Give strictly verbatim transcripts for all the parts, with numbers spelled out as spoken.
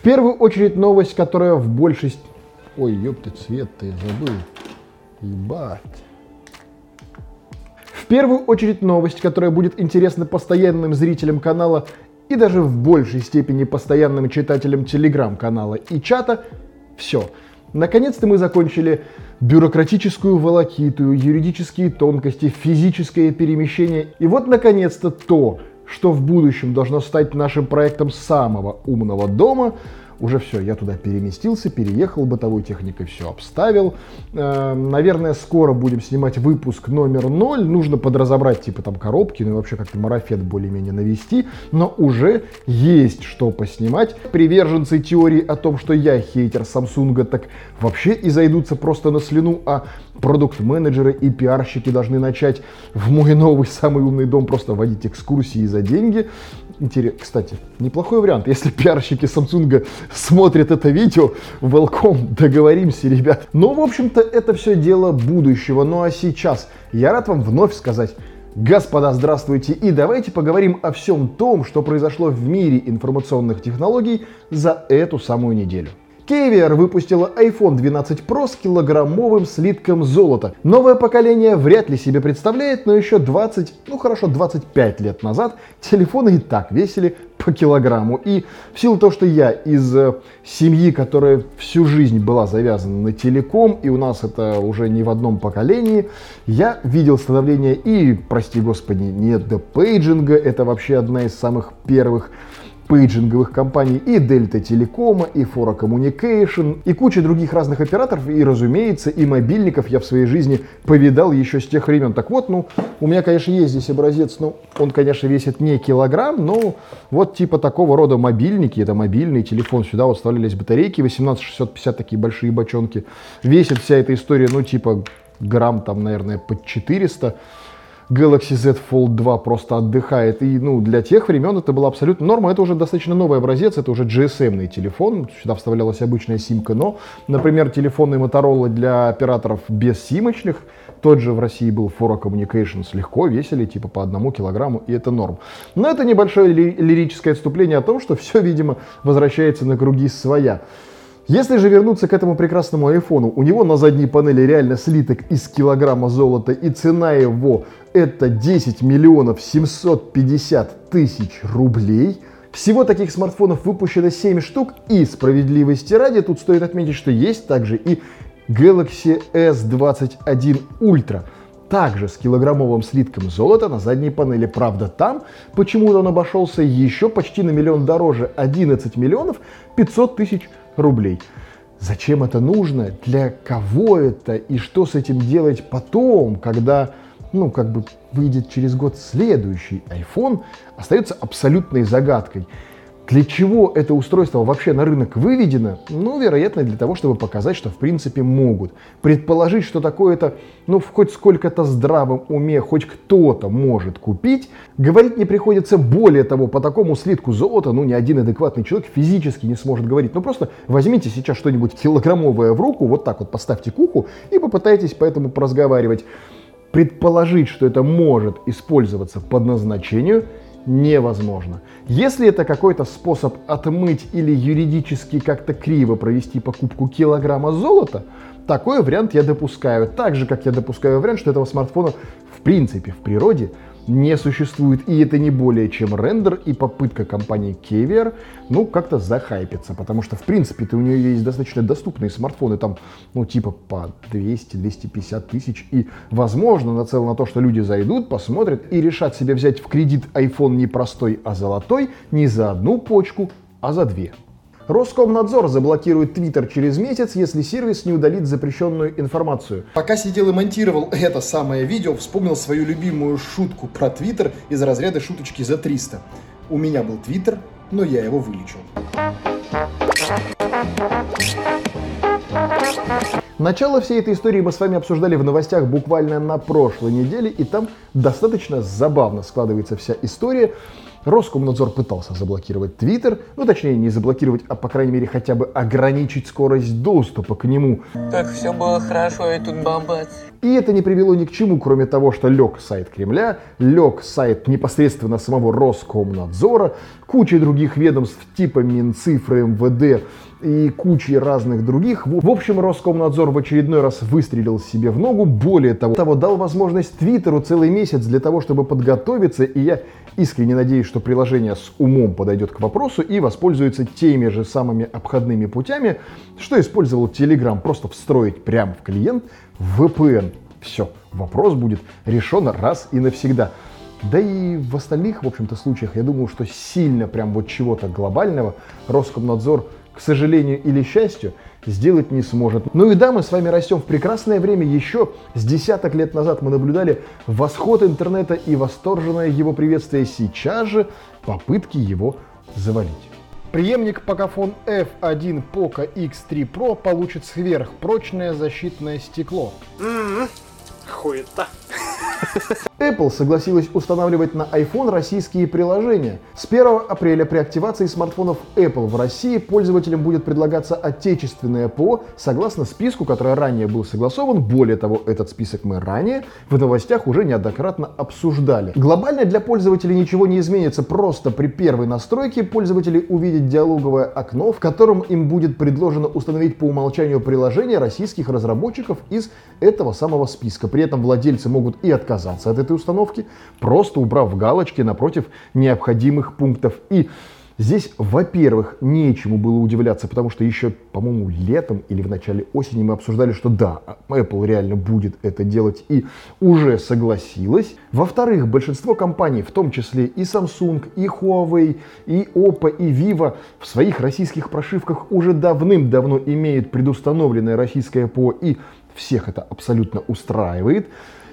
В первую очередь новость, которая в большей... Ой, ёпты, цвет-то я забыл. Ебать. В первую очередь новость, которая будет интересна постоянным зрителям канала и даже в большей степени постоянным читателям телеграм-канала и чата. Все. Наконец-то мы закончили бюрократическую волокиту, юридические тонкости, физическое перемещение. И вот, наконец-то, то, что в будущем должно стать нашим проектом самого умного дома. Уже все, я туда переместился, переехал, бытовой техникой все обставил. Э, наверное, скоро будем снимать выпуск номер ноль. Нужно подразобрать, типа, там, коробки, ну и вообще как-то марафет более-менее навести. Но уже есть что поснимать. Приверженцы теории о том, что я хейтер Самсунга, так вообще и зайдутся просто на слюну, а продукт-менеджеры и пиарщики должны начать в мой новый самый умный дом просто водить экскурсии за деньги. Интерес... Кстати, неплохой вариант, если пиарщики Самсунга смотрят это видео, welcome, договоримся, ребят. Но, в общем-то, это все дело будущего. Ну а сейчас я рад вам вновь сказать: господа, здравствуйте, и давайте поговорим о всем том, что произошло в мире информационных технологий за эту самую неделю. Caviar выпустила айфон двенадцать про с килограммовым слитком золота. Новое поколение вряд ли себе представляет, но еще двадцать, ну хорошо, двадцать пять лет назад телефоны и так весили по килограмму. И в силу того, что я из семьи, которая всю жизнь была завязана на телеком, и у нас это уже не в одном поколении, я видел становление и, прости господи, не депейджинга, это вообще одна из самых первых пейджинговых компаний, и Дельта Телекома, и Fora Communication, и куча других разных операторов, и, разумеется, и мобильников я в своей жизни повидал еще с тех времен. Так вот, ну, у меня, конечно, есть здесь образец, ну, он, конечно, весит не килограмм, но вот типа такого рода мобильники, это мобильный телефон, сюда вот вставлялись батарейки, восемнадцать шестьсот пятьдесят, такие большие бочонки, весит вся эта история, ну, типа грамм там, наверное, под четыреста. Galaxy зет фолд два просто отдыхает, и, ну, для тех времен это была абсолютно норма, это уже достаточно новый образец, это уже джи эс эм-ный телефон, сюда вставлялась обычная симка, но, например, телефоны Motorola для операторов без симочных, тот же в России был Fora Communications, легко весили типа по одному килограмму, и это норм. Но это небольшое ли- лирическое отступление о том, что все, видимо, возвращается на круги своя. Если же вернуться к этому прекрасному айфону, у него на задней панели реально слиток из килограмма золота, и цена его это десять миллионов семьсот пятьдесят тысяч рублей. Всего таких смартфонов выпущено семь штук, и справедливости ради, тут стоит отметить, что есть также и Galaxy эс двадцать один ультра. Также с килограммовым слитком золота на задней панели. Правда, там почему-то он обошелся еще почти на миллион дороже, одиннадцать миллионов пятьсот тысяч рублей. Зачем это нужно? Для кого это? И что с этим делать потом, когда, ну, как бы выйдет через год следующий iPhone, остается абсолютной загадкой. Для чего это устройство вообще на рынок выведено? Ну, вероятно, для того, чтобы показать, что в принципе могут. Предположить, что такое-то, ну, в хоть сколько-то здравом уме хоть кто-то может купить. Говорить не приходится, более того, по такому слитку золота, ну, ни один адекватный человек физически не сможет говорить. Ну, просто возьмите сейчас что-нибудь килограммовое в руку, вот так вот поставьте к уху и попытайтесь поэтому поразговаривать. Предположить, что это может использоваться по назначению, невозможно. Если это какой-то способ отмыть или юридически как-то криво провести покупку килограмма золота, такой вариант я допускаю. Так же, как я допускаю вариант, что этого смартфона в принципе в природе не существует. И это не более чем рендер и попытка компании Caviar, ну, как-то захайпиться. Потому что в принципе-то у нее есть достаточно доступные смартфоны, там, ну, типа по двести-двести пятьдесят тысяч. И, возможно, нацелено на то, что люди зайдут, посмотрят и решат себе взять в кредит iPhone не простой, а золотой, не за одну почку, а за две. Роскомнадзор заблокирует Twitter через месяц, если сервис не удалит запрещенную информацию. Пока сидел и монтировал это самое видео, вспомнил свою любимую шутку про Twitter из разряда шуточки за триста. У меня был Twitter, но я его вылечил. Начало всей этой истории мы с вами обсуждали в новостях буквально на прошлой неделе, и там достаточно забавно складывается вся история. Роскомнадзор пытался заблокировать Twitter, ну, точнее, не заблокировать, а, по крайней мере, хотя бы ограничить скорость доступа к нему. Как все было хорошо, и тут бабац. И это не привело ни к чему, кроме того, что лег сайт Кремля, лег сайт непосредственно самого Роскомнадзора, куча других ведомств типа Минцифры, МВД и кучи разных других. В общем, Роскомнадзор в очередной раз выстрелил себе в ногу. Более того, того дал возможность Твиттеру целый месяц для того, чтобы подготовиться. И я искренне надеюсь, что приложение с умом подойдет к вопросу и воспользуется теми же самыми обходными путями, что использовал Telegram. Просто встроить прямо в клиент вэ пэ эн. Все, вопрос будет решен раз и навсегда. Да и в остальных, в общем-то, случаях, я думаю, что сильно прям вот чего-то глобального Роскомнадзор, к сожалению или счастью, сделать не сможет. Ну и да, мы с вами растем в прекрасное время. Еще с десяток лет назад мы наблюдали восход интернета и восторженное его приветствие. Сейчас же попытки его завалить. Преемник Pocophone эф один Poco икс три про получит сверхпрочное защитное стекло. Mm-hmm. Хуета. Apple согласилась устанавливать на iPhone российские приложения. С первого апреля при активации смартфонов Apple в России пользователям будет предлагаться отечественное ПО согласно списку, который ранее был согласован. Более того, этот список мы ранее в новостях уже неоднократно обсуждали. Глобально для пользователей ничего не изменится, просто при первой настройке пользователи увидят диалоговое окно, в котором им будет предложено установить по умолчанию приложения российских разработчиков из этого самого списка. При этом владельцы могут и отказаться отказаться от этой установки, просто убрав галочки напротив необходимых пунктов. И здесь, во-первых, нечему было удивляться, потому что еще, по-моему, летом или в начале осени мы обсуждали, что да, Apple реально будет это делать и уже согласилась. Во-вторых, большинство компаний, в том числе и Samsung, и Huawei, и Oppo, и Vivo, в своих российских прошивках уже давным-давно имеют предустановленное российское ПО, и всех это абсолютно устраивает.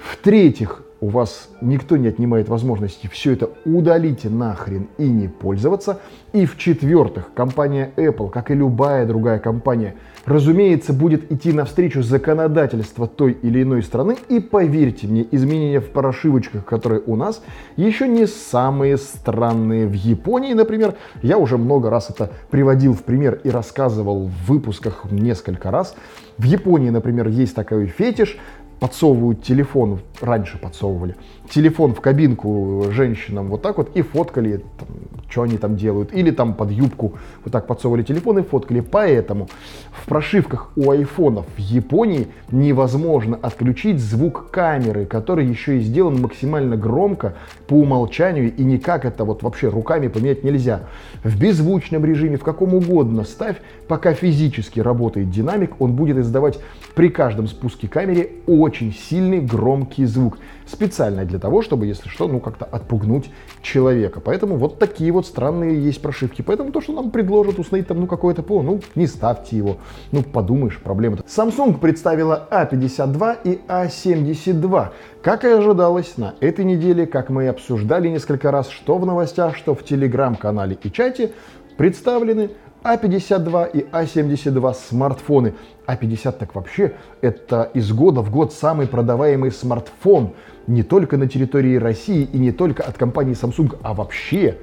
В-третьих, у вас никто не отнимает возможности все это удалите нахрен и не пользоваться. И в-четвертых, компания Apple, как и любая другая компания, разумеется, будет идти навстречу законодательству той или иной страны. И поверьте мне, изменения в прошивочках, которые у нас, еще не самые странные. В Японии, например, я уже много раз это приводил в пример и рассказывал в выпусках несколько раз. В Японии, например, есть такой фетиш. Подсовывают телефон, раньше подсовывали, телефон в кабинку женщинам вот так вот и фоткали, там, что они там делают. Или там под юбку вот так подсовывали телефон и фоткали. Поэтому в прошивках у айфонов в Японии невозможно отключить звук камеры, который еще и сделан максимально громко по умолчанию, и никак это вот вообще руками поменять нельзя. В беззвучном режиме, в каком угодно ставь, пока физически работает динамик, он будет издавать при каждом спуске камеры очень очень сильный громкий звук, специально для того, чтобы, если что, ну как-то отпугнуть человека. Поэтому вот такие вот странные есть прошивки. Поэтому то, что нам предложат установить там, ну, какое-то ПО, ну, не ставьте его. Ну, подумаешь, проблема-то. Samsung представила а пятьдесят два и а семьдесят два. Как и ожидалось, на этой неделе, как мы и обсуждали несколько раз, что в новостях, что в телеграм-канале и чате, представлены а пятьдесят два и а семьдесят два смартфоны. а пятьдесят так вообще это из года в год самый продаваемый смартфон не только на территории России и не только от компании Samsung, а вообще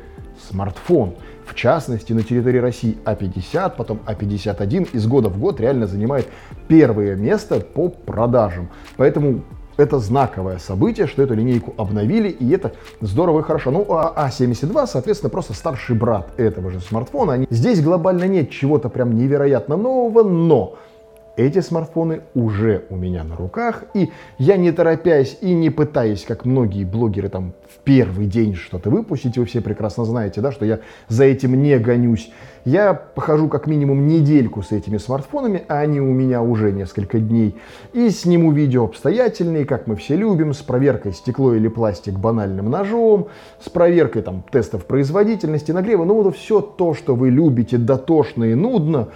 смартфон. В частности, на территории России а пятьдесят, потом а пятьдесят один из года в год реально занимает первое место по продажам. Поэтому это знаковое событие, что эту линейку обновили, и это здорово и хорошо. Ну, а а семьдесят два, соответственно, просто старший брат этого же смартфона. Они... Здесь глобально нет чего-то прям невероятно нового, но эти смартфоны уже у меня на руках, и я не торопясь и не пытаясь, как многие блогеры там в первый день что-то выпустить, вы все прекрасно знаете, да, что я за этим не гонюсь. Я похожу как минимум недельку с этими смартфонами, а они у меня уже несколько дней, и сниму видео обстоятельные, как мы все любим, с проверкой стекло или пластик банальным ножом, с проверкой там тестов производительности, нагрева, ну вот все то, что вы любите дотошно и нудно,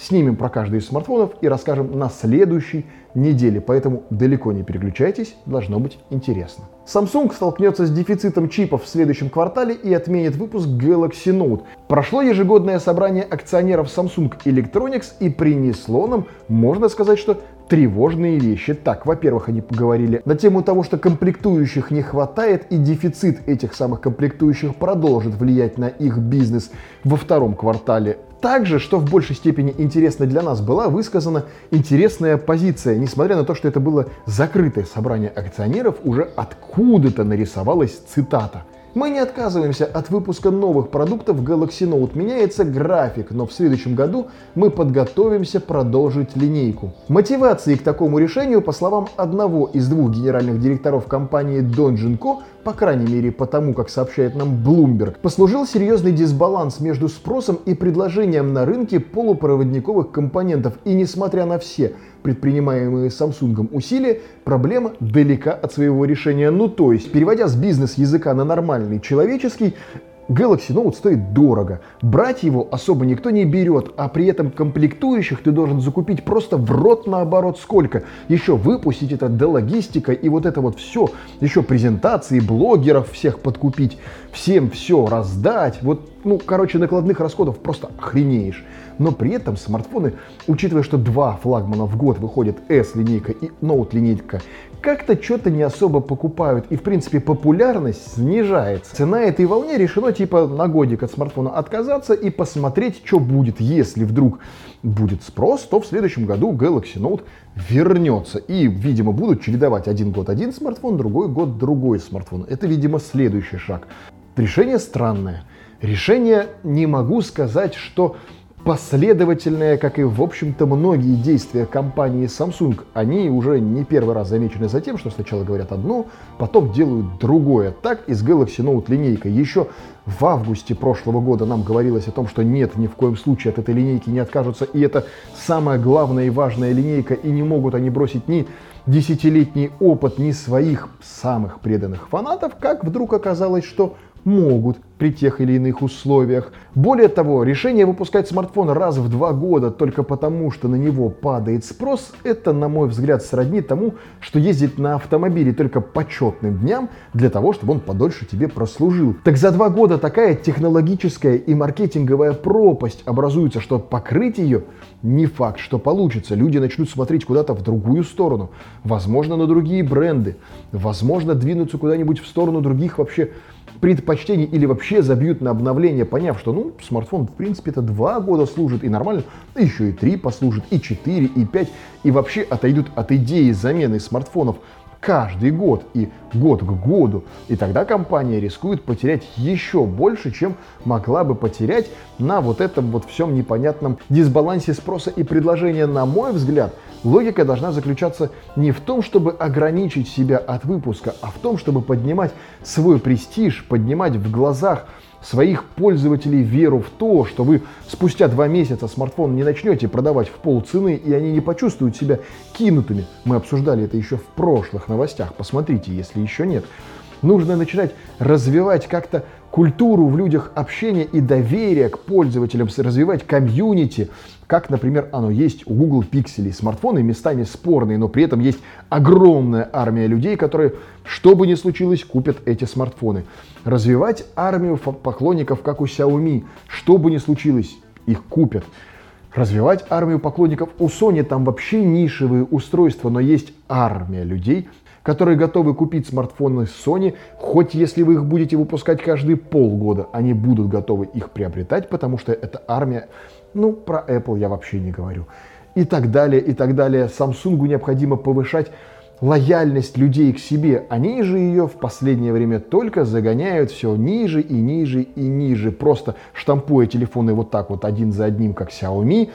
снимем про каждый из смартфонов и расскажем на следующей неделе. Поэтому далеко не переключайтесь, должно быть интересно. Samsung столкнется с дефицитом чипов в следующем квартале и отменит выпуск гэлакси ноут. Прошло ежегодное собрание акционеров Samsung Electronics и принесло нам, можно сказать, что тревожные вещи. Так, во-первых, они поговорили на тему того, что комплектующих не хватает и дефицит этих самых комплектующих продолжит влиять на их бизнес во втором квартале Также, что в большей степени интересно для нас, была высказана интересная позиция. Несмотря на то, что это было закрытое собрание акционеров, уже откуда-то нарисовалась цитата. Мы не отказываемся от выпуска новых продуктов, Galaxy Note меняется график, но в следующем году мы подготовимся продолжить линейку. Мотивации к такому решению, по словам одного из двух генеральных директоров компании Donjinko, по крайней мере по тому, как сообщает нам Bloomberg, послужил серьезный дисбаланс между спросом и предложением на рынке полупроводниковых компонентов, и несмотря на все предпринимаемые Samsung усилия, проблема далека от своего решения. Ну то есть, переводя с бизнес-языка на нормальный человеческий, Galaxy Note стоит дорого, брать его особо никто не берет, а при этом комплектующих ты должен закупить просто в рот наоборот сколько, еще выпустить это, до логистика и вот это вот все, еще презентации, блогеров всех подкупить, всем все раздать, вот, ну, короче, накладных расходов просто охренеешь. Но при этом смартфоны, учитывая, что два флагмана в год выходят, S-линейка и Note-линейка, как-то что-то не особо покупают, и в принципе популярность снижается. Цена этой волне решено типа на годик от смартфона отказаться и посмотреть, что будет, если вдруг будет спрос, то в следующем году Galaxy Note вернется. И, видимо, будут чередовать один год один смартфон, другой год другой смартфон. Это, видимо, следующий шаг. Решение странное. Решение, не могу сказать, что последовательное, как и, в общем-то, многие действия компании Samsung. Они уже не первый раз замечены за тем, что сначала говорят одно, потом делают другое. Так и с Galaxy Note линейкой. Еще в августе прошлого года нам говорилось о том, что нет, ни в коем случае от этой линейки не откажутся, и это самая главная и важная линейка, и не могут они бросить ни десятилетний опыт, ни своих самых преданных фанатов, как вдруг оказалось, что могут при тех или иных условиях. Более того, решение выпускать смартфон раз в два года только потому, что на него падает спрос, это, на мой взгляд, сродни тому, что ездить на автомобиле только по четным дням для того, чтобы он подольше тебе прослужил. Так за два года такая технологическая и маркетинговая пропасть образуется, что покрыть ее не факт, что получится. Люди начнут смотреть куда-то в другую сторону, возможно, на другие бренды, возможно, двинуться куда-нибудь в сторону других вообще предпочтений или вообще забьют на обновление, поняв, что, ну, смартфон, в принципе, это два года служит, и нормально, еще и три послужит, и четыре, и пять, и вообще отойдут от идеи замены смартфонов каждый год и год к году, и тогда компания рискует потерять еще больше, чем могла бы потерять на вот этом вот всем непонятном дисбалансе спроса и предложения. На мой взгляд, логика должна заключаться не в том, чтобы ограничить себя от выпуска, а в том, чтобы поднимать свой престиж, поднимать в глазах своих пользователей веру в то, что вы спустя два месяца смартфон не начнете продавать в полцены, и они не почувствуют себя кинутыми. Мы обсуждали это еще в прошлых новостях, посмотрите, если еще нет. Нужно начинать развивать как-то культуру в людях общения и доверия к пользователям, развивать комьюнити, как, например, оно есть у Google Pixel. Смартфоны местами спорные, но при этом есть огромная армия людей, которые, что бы ни случилось, купят эти смартфоны. Развивать армию поклонников, как у Xiaomi, что бы ни случилось, их купят. Развивать армию поклонников у Sony, там вообще нишевые устройства, но есть армия людей, которые готовы купить смартфоны Sony, хоть если вы их будете выпускать каждые полгода, они будут готовы их приобретать, потому что это армия, ну, про Apple я вообще не говорю. И так далее, и так далее. Samsung необходимо повышать лояльность людей к себе. Они же ее в последнее время только загоняют все ниже и ниже и ниже. Просто штампуя телефоны вот так вот один за одним, как Xiaomi,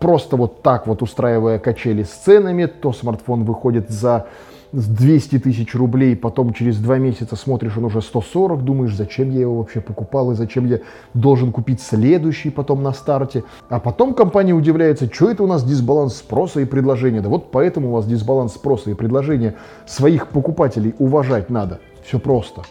просто вот так вот устраивая качели с ценами, то смартфон выходит за двести тысяч рублей, потом через два месяца смотришь, он уже сто сорок, думаешь, зачем я его вообще покупал и зачем я должен купить следующий потом на старте. А потом компания удивляется, что это у нас дисбаланс спроса и предложения. Да вот поэтому у вас дисбаланс спроса и предложения, своих покупателей уважать надо. Все просто.